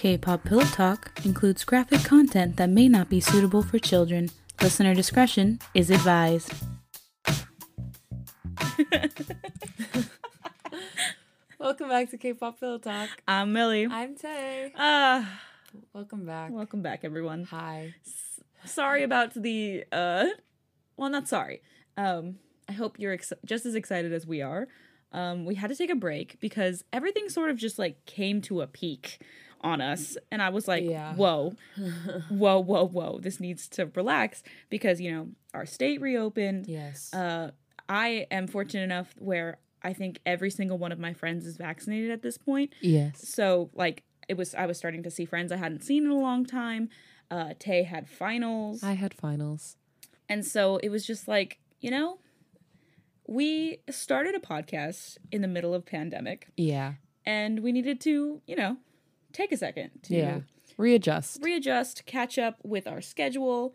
K-Pop Pillow Talk includes graphic content that may not be suitable for children. Listener discretion is advised. Welcome back to K-Pop Pillow Talk. I'm Millie. I'm Tay. Welcome back. Welcome back, everyone. Hi. Sorry about the, well, not sorry. I hope you're just as excited as we are. We had to take a break because everything sort of just like came to a peak on us, and I was like, yeah. whoa, this needs to relax because, you know, our state reopened. Yes. I am fortunate enough where I think every single one of my friends is vaccinated at this point. Yes. So like I was starting to see friends I hadn't seen in a long time. Tay had finals. I had finals. And so it was just like, you know, we started a podcast in the middle of pandemic. Yeah. And we needed to, you know, take a second to readjust, catch up with our schedule.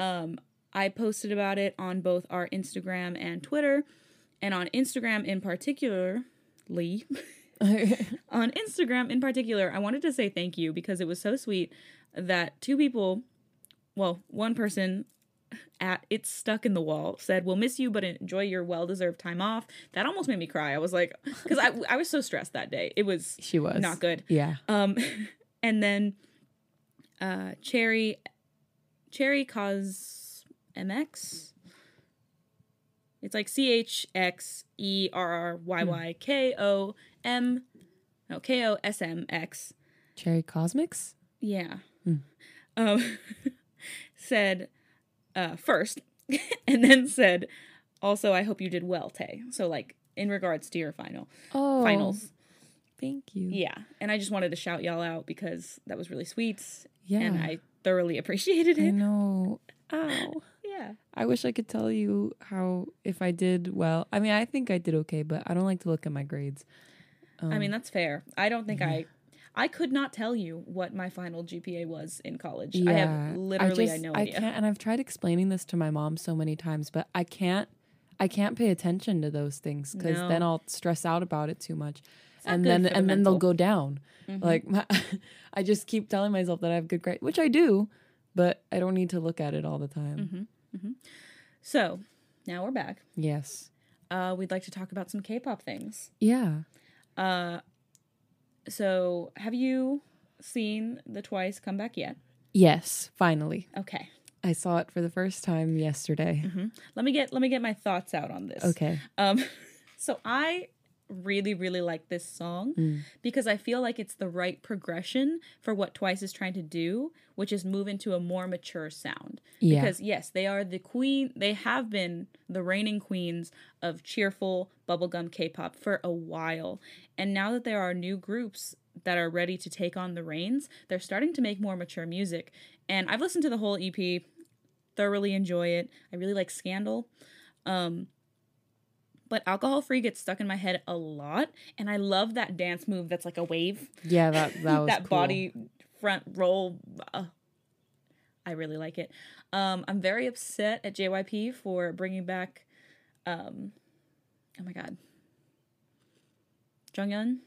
I posted about it on both our Instagram and Twitter, and on Instagram in particular, I wanted to say thank you because it was so sweet that one person at It's Stuck in the Wall said, "We'll miss you, but enjoy your well-deserved time off." That almost made me cry. I was like, because I was so stressed that day. She was not good. Yeah. And then Cherry Kosmx. It's like Kosmx. Cherry Kosmx. Yeah. Mm. Said. First, and then said, also, I hope you did well, Tay. So, like, in regards to your finals. Thank you. Yeah. And I just wanted to shout y'all out because that was really sweet. Yeah. And I thoroughly appreciated it. I know. Ow. Yeah. I wish I could tell you if I did well. I mean, I think I did okay, but I don't like to look at my grades. I mean, that's fair. I don't think I could not tell you what my final GPA was in college. Yeah, I have no idea. I can't, and I've tried explaining this to my mom so many times, but I can't pay attention to those things because then I'll stress out about it too much, and then they'll go down. Mm-hmm. Like I just keep telling myself that I have good grades, which I do, but I don't need to look at it all the time. Mm-hmm. Mm-hmm. So now we're back. Yes, we'd like to talk about some K-pop things. Yeah. So, have you seen the Twice comeback yet? Yes, finally. Okay. I saw it for the first time yesterday. Mm-hmm. Let me get my thoughts out on this. Okay. So I really, really like this song because I feel like it's the right progression for what Twice is trying to do, which is move into a more mature sound. Yeah. Because yes, they are the queen. They have been the reigning queens of cheerful bubblegum K-pop for a while. And now that there are new groups that are ready to take on the reins, they're starting to make more mature music. And I've listened to the whole EP, thoroughly enjoy it. I really like Scandal. But Alcohol-Free gets stuck in my head a lot, and I love that dance move that's like a wave. Yeah, that was that cool. Body front roll. I really like it. I'm very upset at JYP for bringing back, oh my god, Jeongyeon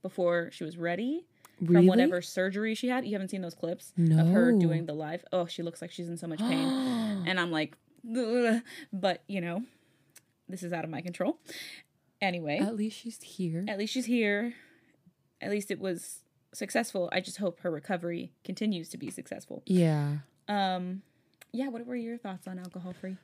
before she was ready from whatever surgery she had. You haven't seen those clips of her doing the live. Oh, she looks like she's in so much pain, and I'm like, ugh. But you know. This is out of my control. Anyway. At least she's here. At least it was successful. I just hope her recovery continues to be successful. Yeah. Yeah, what were your thoughts on Alcohol-Free?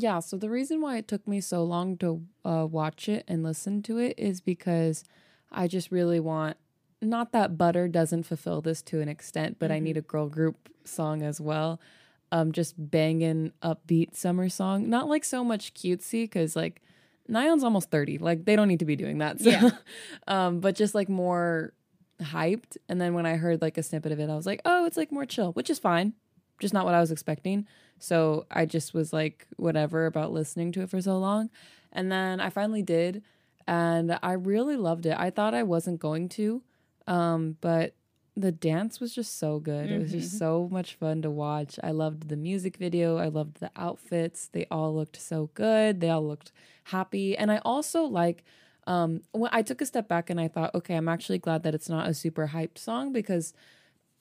Yeah, so the reason why it took me so long to watch it and listen to it is because I just really want... Not that Butter doesn't fulfill this to an extent, but I need a girl group song as well. Just banging upbeat summer song, not like so much cutesy because like Nayeon's almost 30, like they don't need to be doing that. So. Yeah. But just like more hyped. And then when I heard like a snippet of it, I was like, oh, it's like more chill, which is fine, just not what I was expecting. So I just was like, whatever about listening to it for so long. And then I finally did, and I really loved it. I thought I wasn't going to, but. The dance was just so good. Mm-hmm. It was just so much fun to watch. I loved the music video. I loved the outfits. They all looked so good. They all looked happy. And I also like, when I took a step back and I thought, okay, I'm actually glad that it's not a super hyped song because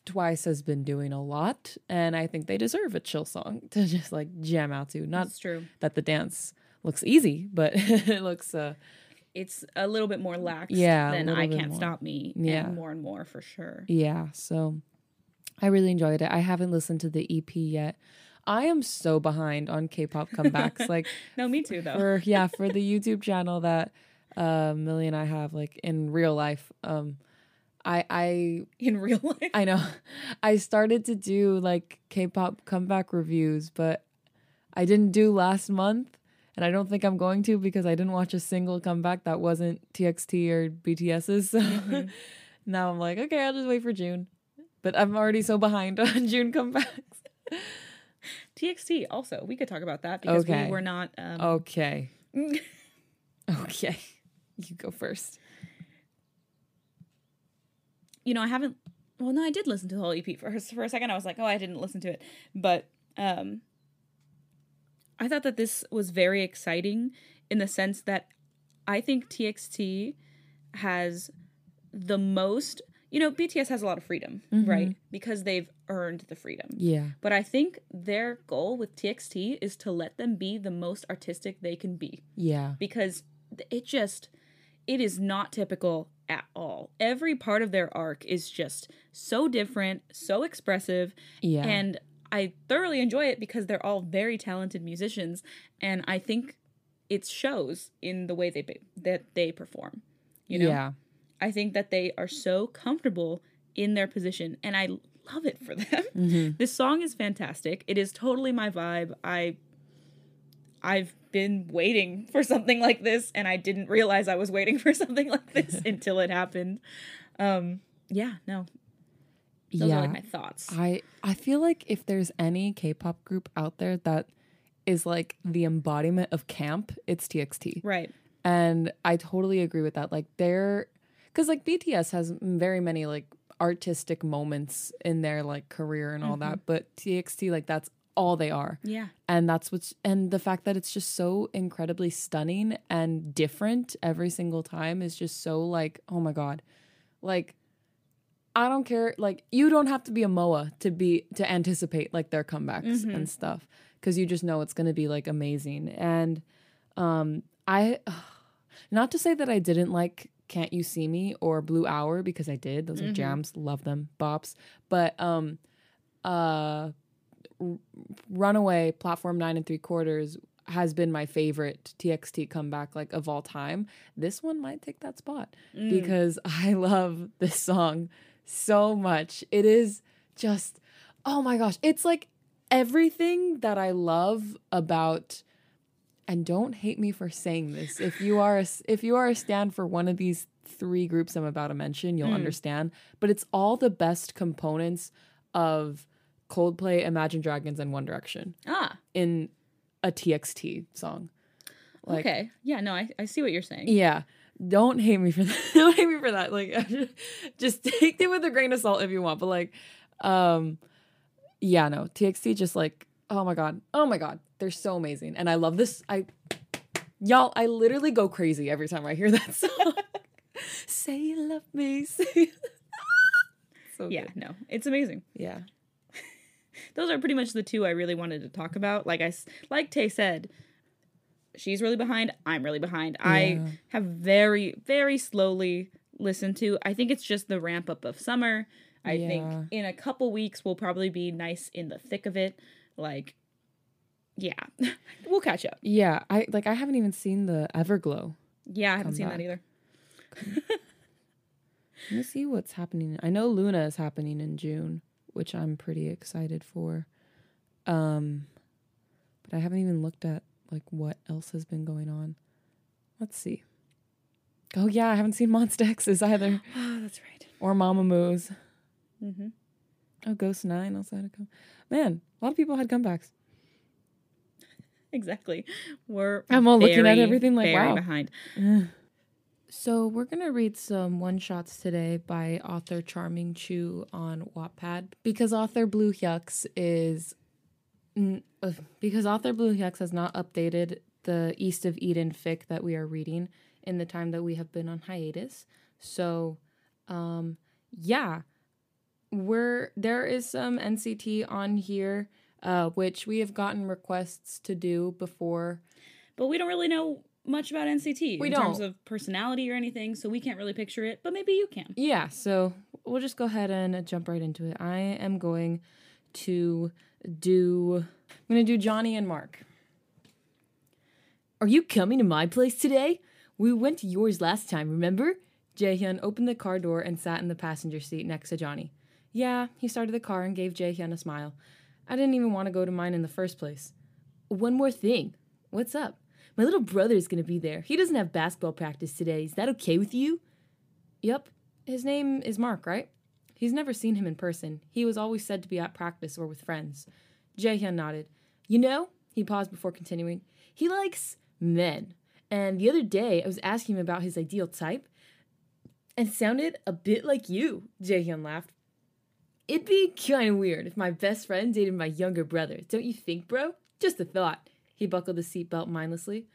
Twice has been doing a lot, and I think they deserve a chill song to just like jam out to. Not true that the dance looks easy, but it looks it's a little bit more lax than I Can't Stop Me and more for sure. Yeah, so I really enjoyed it. I haven't listened to the EP yet. I am so behind on K-pop comebacks. Like, no, me too though. For the YouTube channel that Millie and I have, like in real life, I in real life. I know. I started to do like K-pop comeback reviews, but I didn't do last month, and I don't think I'm going to because I didn't watch a single comeback that wasn't TXT or BTS's. So now I'm like, okay, I'll just wait for June. But I'm already so behind on June comebacks. TXT also, we could talk about that because we were not Okay. You go first. You know, I did listen to the whole EP for a second. I was like, oh, I didn't listen to it. But I thought that this was very exciting in the sense that I think TXT has the most, you know, BTS has a lot of freedom, right? Because they've earned the freedom. Yeah. But I think their goal with TXT is to let them be the most artistic they can be. Yeah. Because it is not typical at all. Every part of their arc is just so different, so expressive. Yeah. And I thoroughly enjoy it because they're all very talented musicians. And I think it shows in the way that they perform, you know? Yeah. I think that they are so comfortable in their position, and I love it for them. Mm-hmm. This song is fantastic. It is totally my vibe. I've been waiting for something like this, and I didn't realize I was waiting for something like this until it happened. Those are like my thoughts. I feel like if there's any K-pop group out there that is like the embodiment of camp, it's TXT. Right. And I totally agree with that. Like because like BTS has very many like artistic moments in their like career and all that, but TXT, like that's all they are. Yeah. And and the fact that it's just so incredibly stunning and different every single time is just so like, oh my God, like I don't care. Like you don't have to be a MOA to anticipate like their comebacks and stuff. 'Cause you just know it's going to be like amazing. And, not to say that I didn't like Can't You See Me or Blue Hour, because I did. Those are jams. Love them. Bops. But Runaway Platform 9 3/4 has been my favorite TXT comeback like of all time. This one might take that spot because I love this song so much. It is just, oh my gosh. It's like everything that I love about... And don't hate me for saying this. If you are a stan for one of these three groups I'm about to mention, you'll understand. But it's all the best components of Coldplay, Imagine Dragons, and One Direction in a TXT song. Like, okay. Yeah. No, I see what you're saying. Yeah. Don't hate me for that. Don't hate me for that. Like, just take it with a grain of salt if you want. But like, TXT just like. Oh my God. They're so amazing. And I love this. I literally go crazy every time I hear that song. Say you love me. So yeah, good. No, it's amazing. Yeah. Those are pretty much the two I really wanted to talk about. Like Tay said, she's really behind. I'm really behind. Yeah. I have very, very slowly listened to, I think it's just the ramp up of summer. I think in a couple weeks we'll probably be nice in the thick of it. Like, yeah, we'll catch up. Yeah, I haven't even seen the Everglow. Yeah, I haven't seen that either. Let me see what's happening. I know Luna is happening in June, which I'm pretty excited for. But I haven't even looked at like what else has been going on. Let's see. Oh yeah, I haven't seen Monsta X's either. Oh, that's right. Or Mamamoo's. Mm-hmm. Oh, Ghost Nine also had a comeback. Man, a lot of people had comebacks. Exactly. I'm all looking at everything like, wow. Behind. So we're going to read some one-shots today by author Charming Chu on Wattpad. Because author Blue Hyux has not updated the East of Eden fic that we are reading in the time that we have been on hiatus. So, there is some NCT on here, which we have gotten requests to do before. But we don't really know much about NCT in terms of personality or anything, so we can't really picture it, but maybe you can. Yeah, so we'll just go ahead and jump right into it. I am going to do... I'm going to do Johnny and Mark. Are you coming to my place today? We went to yours last time, remember? Jaehyun opened the car door and sat in the passenger seat next to Johnny. Yeah, he started the car and gave Jaehyun a smile. I didn't even want to go to mine in the first place. One more thing. What's up? My little brother is going to be there. He doesn't have basketball practice today. Is that okay with you? Yep. His name is Mark, right? He's never seen him in person. He was always said to be at practice or with friends. Jaehyun nodded. You know, he paused before continuing, he likes men. And the other day, I was asking him about his ideal type and sounded a bit like you, Jaehyun laughed. It'd be kind of weird if my best friend dated my younger brother. Don't you think, bro? Just a thought. He buckled the seatbelt mindlessly.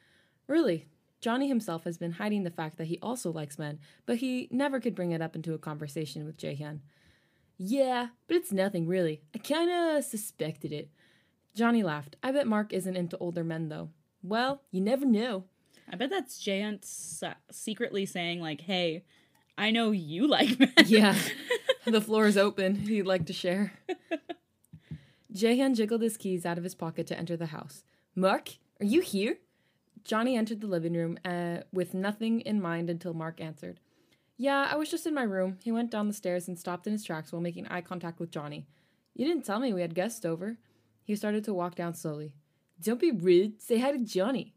Really, Johnny himself has been hiding the fact that he also likes men, but he never could bring it up into a conversation with Jaehyun. Yeah, but it's nothing, really. I kinda suspected it. Johnny laughed. I bet Mark isn't into older men, though. Well, you never know. I bet that's Jaehyun secretly saying, like, hey, I know you like men. Yeah. The floor is open. He'd like to share. Jaehyun jiggled his keys out of his pocket to enter the house. Mark, are you here? Johnny entered the living room with nothing in mind until Mark answered. Yeah, I was just in my room. He went down the stairs and stopped in his tracks while making eye contact with Johnny. You didn't tell me we had guests over. He started to walk down slowly. Don't be rude. Say hi to Johnny.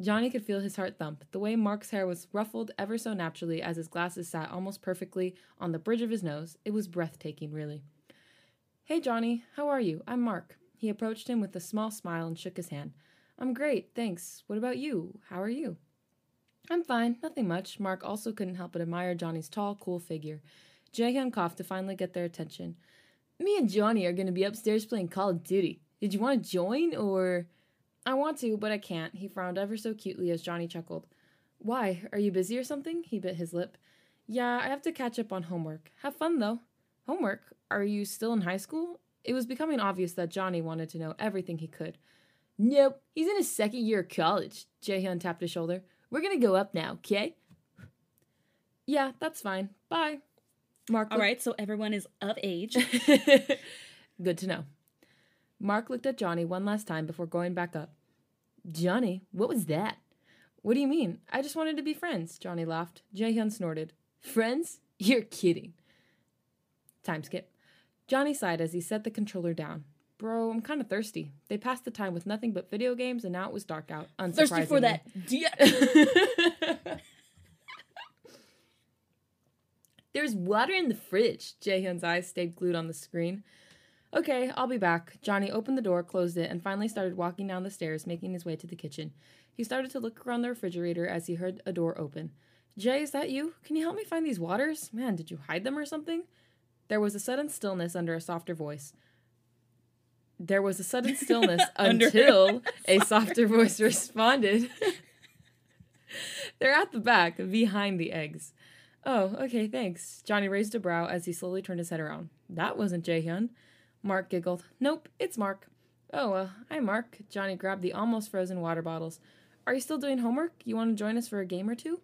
Johnny could feel his heart thump, the way Mark's hair was ruffled ever so naturally as his glasses sat almost perfectly on the bridge of his nose. It was breathtaking, really. Hey, Johnny, how are you? I'm Mark. He approached him with a small smile and shook his hand. I'm great, thanks. What about you? How are you? I'm fine, nothing much. Mark also couldn't help but admire Johnny's tall, cool figure. Jaehyun coughed to finally get their attention. Me and Johnny are going to be upstairs playing Call of Duty. Did you want to join, or... I want to, but I can't. He frowned ever so cutely as Johnny chuckled. Why? Are you busy or something? He bit his lip. Yeah, I have to catch up on homework. Have fun, though. Homework? Are you still in high school? It was becoming obvious that Johnny wanted to know everything he could. Nope, he's in his second year of college. Jaehyun tapped his shoulder. We're gonna go up now, okay? Yeah, that's fine. Bye. Mark. Alright, so everyone is of age. Good to know. Mark looked at Johnny one last time before going back up. Johnny, what was that? What do you mean? I just wanted to be friends, Johnny laughed. Jaehyun snorted. Friends? You're kidding. Time skip. Johnny sighed as he set the controller down. Bro, I'm kind of thirsty. They passed the time with nothing but video games, and now it was dark out, unsurprisingly. Thirsty for that. There's water in the fridge. Jaehyun's eyes stayed glued on the screen. Okay, I'll be back. Johnny opened the door, closed it, and finally started walking down the stairs, making his way to the kitchen. He started to look around the refrigerator as he heard a door open. Jay, is that you? Can you help me find these waters? Man, did you hide them or something? There was a sudden stillness until a softer voice responded. They're at the back, behind the eggs. Oh, okay, thanks. Johnny raised a brow as he slowly turned his head around. That wasn't Jaehyun. Mark giggled. Nope, it's Mark. Oh, well, hi, Mark. Johnny grabbed the almost frozen water bottles. Are you still doing homework? You want to join us for a game or two?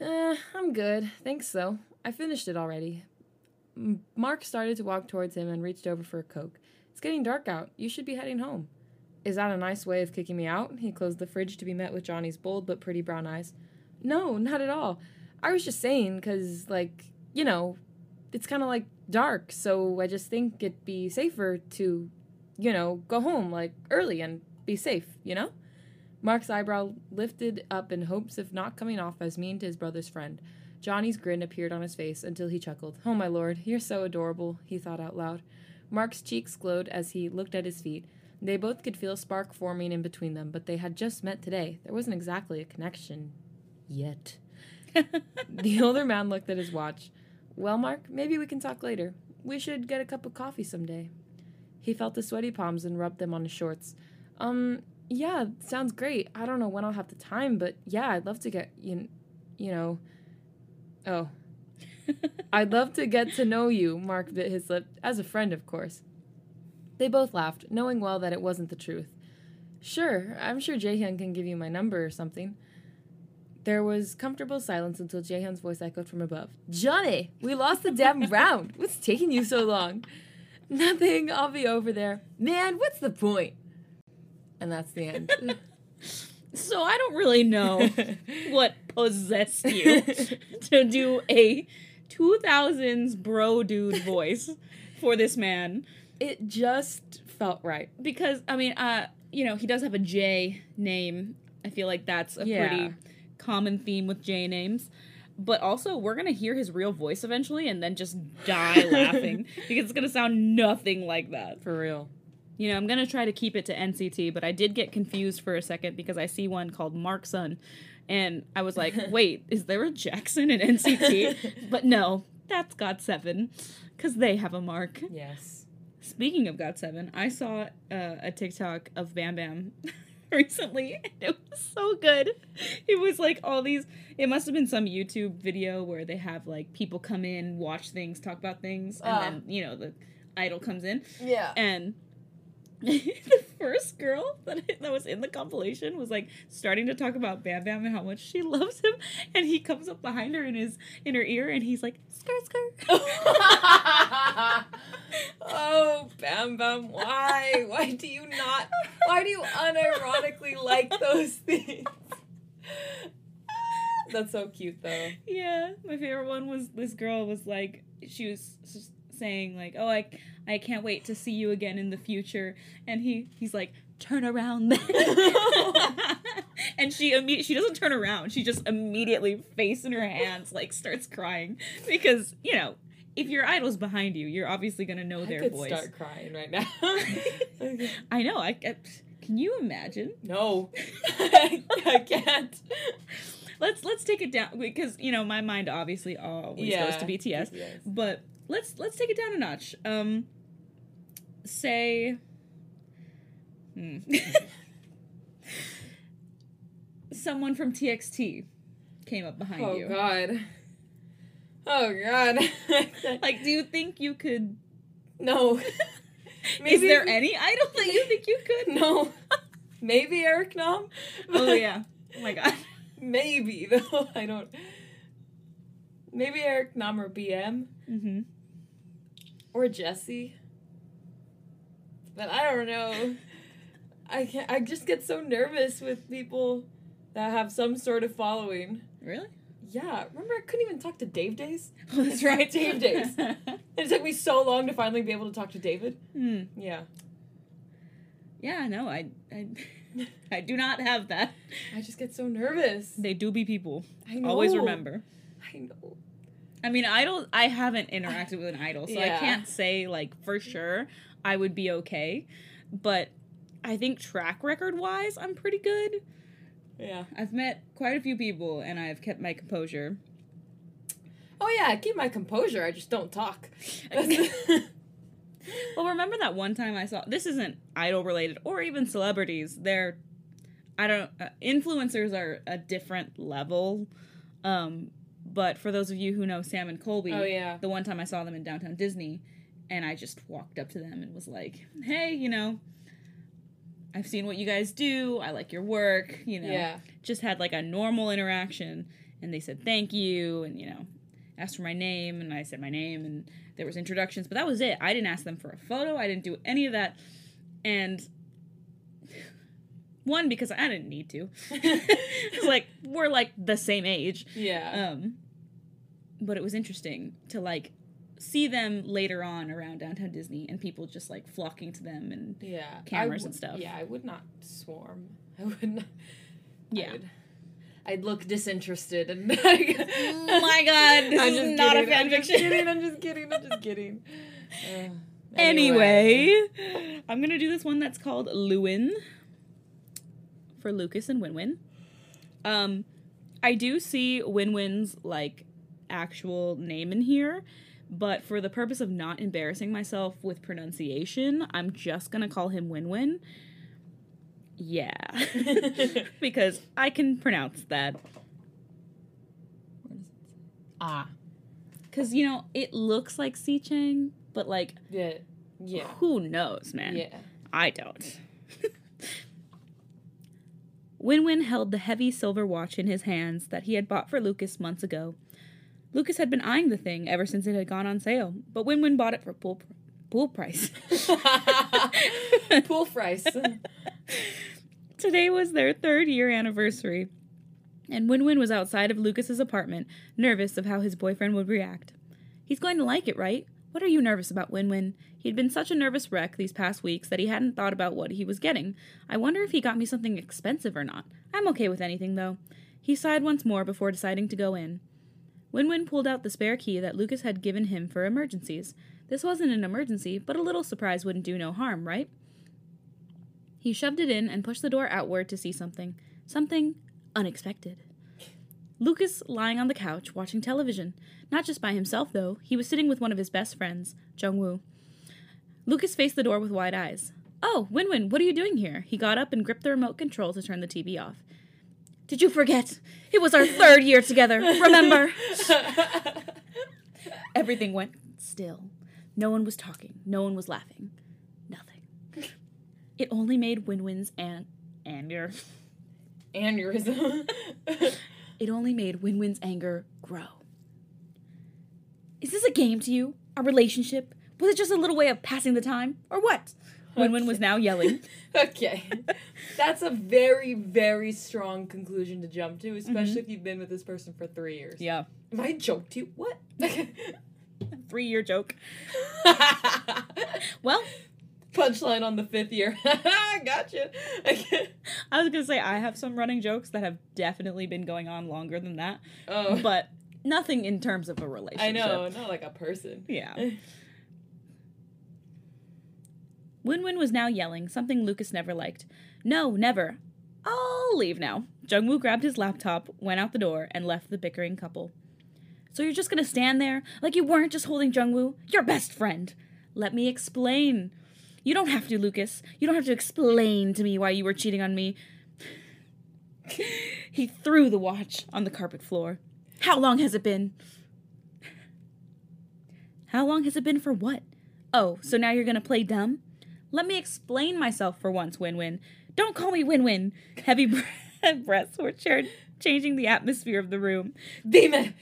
I'm good. Thanks, though. I finished it already. Mark started to walk towards him and reached over for a Coke. It's getting dark out. You should be heading home. Is that a nice way of kicking me out? He closed the fridge to be met with Johnny's bold but pretty brown eyes. No, not at all. I was just saying, because, like, you know, it's kind of, like, dark, so I just think it'd be safer to, you know, go home, like, early and be safe, you know? Mark's eyebrow lifted up in hopes of not coming off as mean to his brother's friend. Johnny's grin appeared on his face until he chuckled. Oh, my lord, you're so adorable, he thought out loud. Mark's cheeks glowed as he looked at his feet. They both could feel a spark forming in between them, but they had just met today. There wasn't exactly a connection yet. The older man looked at his watch. Well, Mark, maybe we can talk later. We should get a cup of coffee someday. He felt the sweaty palms and rubbed them on his shorts. Yeah, sounds great. I don't know when I'll have the time, but yeah, I'd love to get, you know... Oh. I'd love to get to know you, Mark bit his lip, as a friend, of course. They both laughed, knowing well that it wasn't the truth. Sure, I'm sure Jaehyun can give you my number or something. There was comfortable silence until Jaehyun's voice echoed from above. Johnny, we lost the damn round. What's taking you so long? Nothing, I'll be over there. Man, what's the point? And that's the end. So I don't really know what possessed you to do a 2000s bro dude voice for this man. It just felt right. Because, I mean, you know, he does have a J name. I feel like that's a pretty common theme with J names. But also, we're going to hear his real voice eventually and then just die laughing because it's going to sound nothing like that. For real. You know, I'm going to try to keep it to NCT, but I did get confused for a second because I see one called Mark Sun. And I was like, wait, is there a Jackson in NCT? But no, that's GOT7 because they have a Mark. Yes. Speaking of GOT7, I saw a TikTok of Bam Bam recently, and it was so good. It was like all these, it must have been some YouTube video where they have like people come in, watch things, talk about things, and then, you know, the idol comes in. Yeah. And the first girl that was in the compilation was like starting to talk about Bam Bam and how much she loves him, and he comes up behind her in her ear and he's like, skirt, skirt. Oh, Bam Bam, why? Why do you unironically like those things? That's so cute though. Yeah, my favorite one was this girl was like, she was saying like, oh, I can't wait to see you again in the future, and he's like, turn around then. And she doesn't turn around, she just immediately, face in her hands, like starts crying because, you know, if your idol's behind you, you're obviously gonna know their voice. I could start crying right now. I know. Can you imagine? No, I can't. Let's take it down because, you know, my mind obviously always goes to BTS. But Let's take it down a notch. Someone from TXT came up behind you. Oh, God. Like, do you think you could? No. Maybe. Is there any idol that you think you could? No. Maybe Eric Nam. Oh, yeah. Oh, my God. Maybe, though. I don't. Maybe Eric Nam or BM. Mm-hmm. Or Jesse. But I don't know. I just get so nervous with people that have some sort of following. Really? Yeah. Remember, I couldn't even talk to Dave Days? Oh, that's right. Dave Days. It took me so long to finally be able to talk to David. Mm. Yeah. Yeah, no, I do not have that. I just get so nervous. They do be people. I know. Always remember. I know. I mean, I haven't interacted with an idol, so I can't say, like, for sure I would be okay. But I think track record-wise, I'm pretty good. Yeah. I've met quite a few people, and I've kept my composure. Oh, yeah, I keep my composure. I just don't talk. Well, remember that one time I saw... This isn't idol-related, or even celebrities. They're... influencers are a different level, but for those of you who know Sam and Colby, the one time I saw them in Downtown Disney, and I just walked up to them and was like, hey, you know, I've seen what you guys do. I like your work, you know. Yeah. Just had, like, a normal interaction, and they said thank you, and, you know, asked for my name, and I said my name, and there was introductions, but that was it. I didn't ask them for a photo. I didn't do any of that, and... One, because I didn't need to. It's like, we're, like, the same age. Yeah. But it was interesting to, like, see them later on around Downtown Disney and people just, like, flocking to them and cameras and stuff. Yeah, I would not swarm. I would not. Yeah. I'd look disinterested and like, oh my God, this is not a fan fiction. I'm just kidding. Anyway, I'm gonna do this one that's called Lewin. For Lucas and Winwin. I do see Winwin's, like, actual name in here, but for the purpose of not embarrassing myself with pronunciation, I'm just gonna call him Winwin. Yeah. Because I can pronounce that. Ah. Because, you know, it looks like Sichang, but, like, yeah. Who knows, man? Yeah. I don't. Winwin held the heavy silver watch in his hands that he had bought for Lucas months ago. Lucas had been eyeing the thing ever since it had gone on sale, but Winwin bought it for pool price. Pool price. Today was their 3rd year anniversary, and Winwin was outside of Lucas's apartment, nervous of how his boyfriend would react. He's going to like it, right? What are you nervous about, Winwin? He'd been such a nervous wreck these past weeks that he hadn't thought about what he was getting. I wonder if he got me something expensive or not. I'm okay with anything, though. He sighed once more before deciding to go in. Winwin pulled out the spare key that Lucas had given him for emergencies. This wasn't an emergency, but a little surprise wouldn't do no harm, right? He shoved it in and pushed the door outward to see something. Something unexpected. Lucas lying on the couch, watching television. Not just by himself, though. He was sitting with one of his best friends, Jungwoo. Lucas faced the door with wide eyes. Oh, Winwin, what are you doing here? He got up and gripped the remote control to turn the TV off. Did you forget? It was our 3rd year together, remember? Everything went still. No one was talking. No one was laughing. Nothing. It only made Winwin's aneurysm. It only made Winwin's anger grow. Is this a game to you? A relationship? Was it just a little way of passing the time? Or what? Okay. Winwin was now yelling. Okay. That's a very, very strong conclusion to jump to, especially if you've been with this person for 3 years. Yeah. My joke to you? What? 3-year joke. Well. Punchline on the 5th year. Gotcha. I was going to say, I have some running jokes that have definitely been going on longer than that. Oh. But nothing in terms of a relationship. I know, not like a person. Yeah. Winwin was now yelling, something Lucas never liked. No, never. I'll leave now. Jungwoo grabbed his laptop, went out the door, and left the bickering couple. So you're just going to stand there like you weren't just holding Jungwoo? Your best friend. Let me explain. You don't have to, Lucas. You don't have to explain to me why you were cheating on me. He threw the watch on the carpet floor. How long has it been? How long has it been for what? Oh, so now you're going to play dumb? Let me explain myself for once, Winwin. Don't call me Winwin. Heavy breaths were changing the atmosphere of the room. Demon!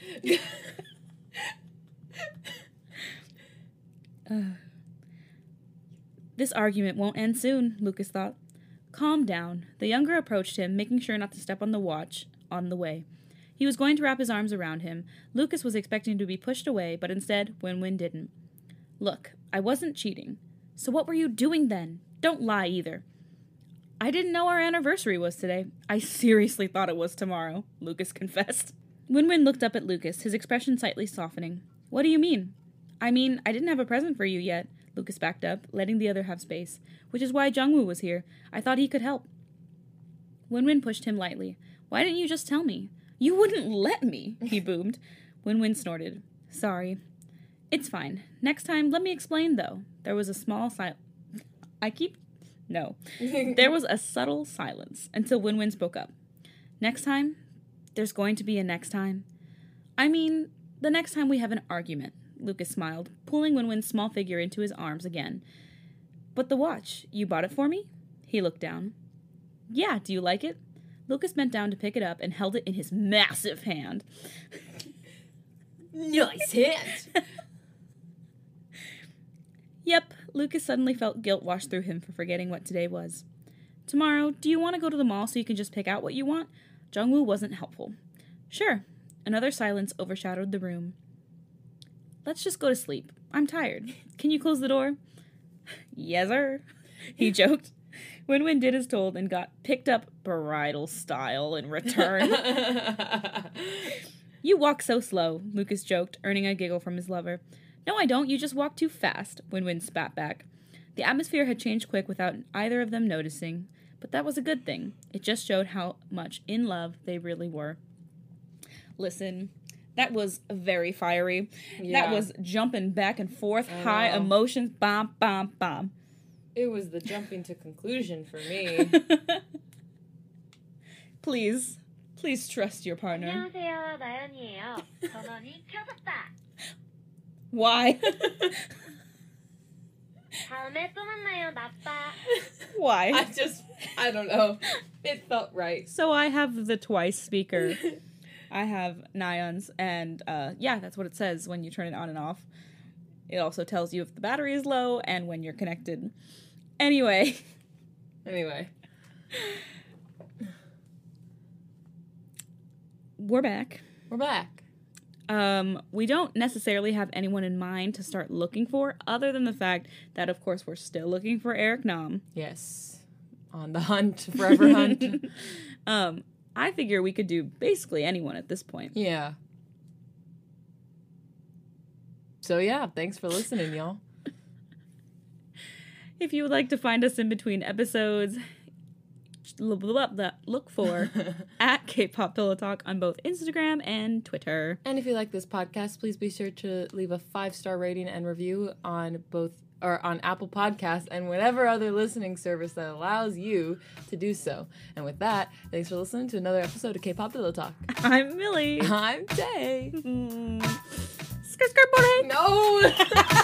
This argument won't end soon, Lucas thought. Calm down. The younger approached him, making sure not to step on the watch on the way. He was going to wrap his arms around him. Lucas was expecting to be pushed away, but instead, Winwin didn't. Look, I wasn't cheating. So what were you doing then? Don't lie either. I didn't know our anniversary was today. I seriously thought it was tomorrow, Lucas confessed. Winwin looked up at Lucas, his expression slightly softening. What do you mean? I mean, I didn't have a present for you yet, Lucas backed up, letting the other have space, which is why Jungwoo was here. I thought he could help. Winwin pushed him lightly. Why didn't you just tell me? You wouldn't let me, he boomed. Winwin snorted. Sorry. It's fine. Next time, let me explain, though. There was a small There was a subtle silence until Winwin spoke up. Next time? There's going to be a next time. I mean, the next time we have an argument, Lucas smiled, pulling Winwin's small figure into his arms again. But the watch, you bought it for me? He looked down. Yeah, do you like it? Lucas bent down to pick it up and held it in his massive hand. Nice hand! Yep, Lucas suddenly felt guilt wash through him for forgetting what today was. Tomorrow, do you want to go to the mall so you can just pick out what you want? Jungwoo wasn't helpful. Sure. Another silence overshadowed the room. Let's just go to sleep. I'm tired. Can you close the door? Yes, sir, he joked. Winwin did as told and got picked up bridal style in return. You walk so slow, Lucas joked, earning a giggle from his lover. No, I don't. You just walk too fast, Winwin spat back. The atmosphere had changed quick without either of them noticing, but that was a good thing. It just showed how much in love they really were. Listen, that was very fiery. Yeah. That was jumping back and forth, high emotions, bam, bam, bam. It was the jumping to conclusion for me. Please trust your partner. 안녕하세요, 나연이에요. 전원이 켜졌다. Why? Why? I don't know. It felt right. So I have the Twice speaker. I have Nayeon's, and yeah, that's what it says when you turn it on and off. It also tells you if the battery is low and when you're connected. Anyway. We're back. We don't necessarily have anyone in mind to start looking for, other than the fact that, of course, we're still looking for Eric Nam. Yes. On the hunt, forever hunt. I figure we could do basically anyone at this point. Yeah. So, yeah, thanks for listening, y'all. If you would like to find us in between episodes, look for at K-Pop Pillow Talk on both Instagram and Twitter. And if you like this podcast, please be sure to leave a 5-star rating and review on both or on Apple Podcasts and whatever other listening service that allows you to do so. And with that, thanks for listening to another episode of K-Pop Pillow Talk. I'm Millie. I'm Jay. Skirt, skirt, boring. No.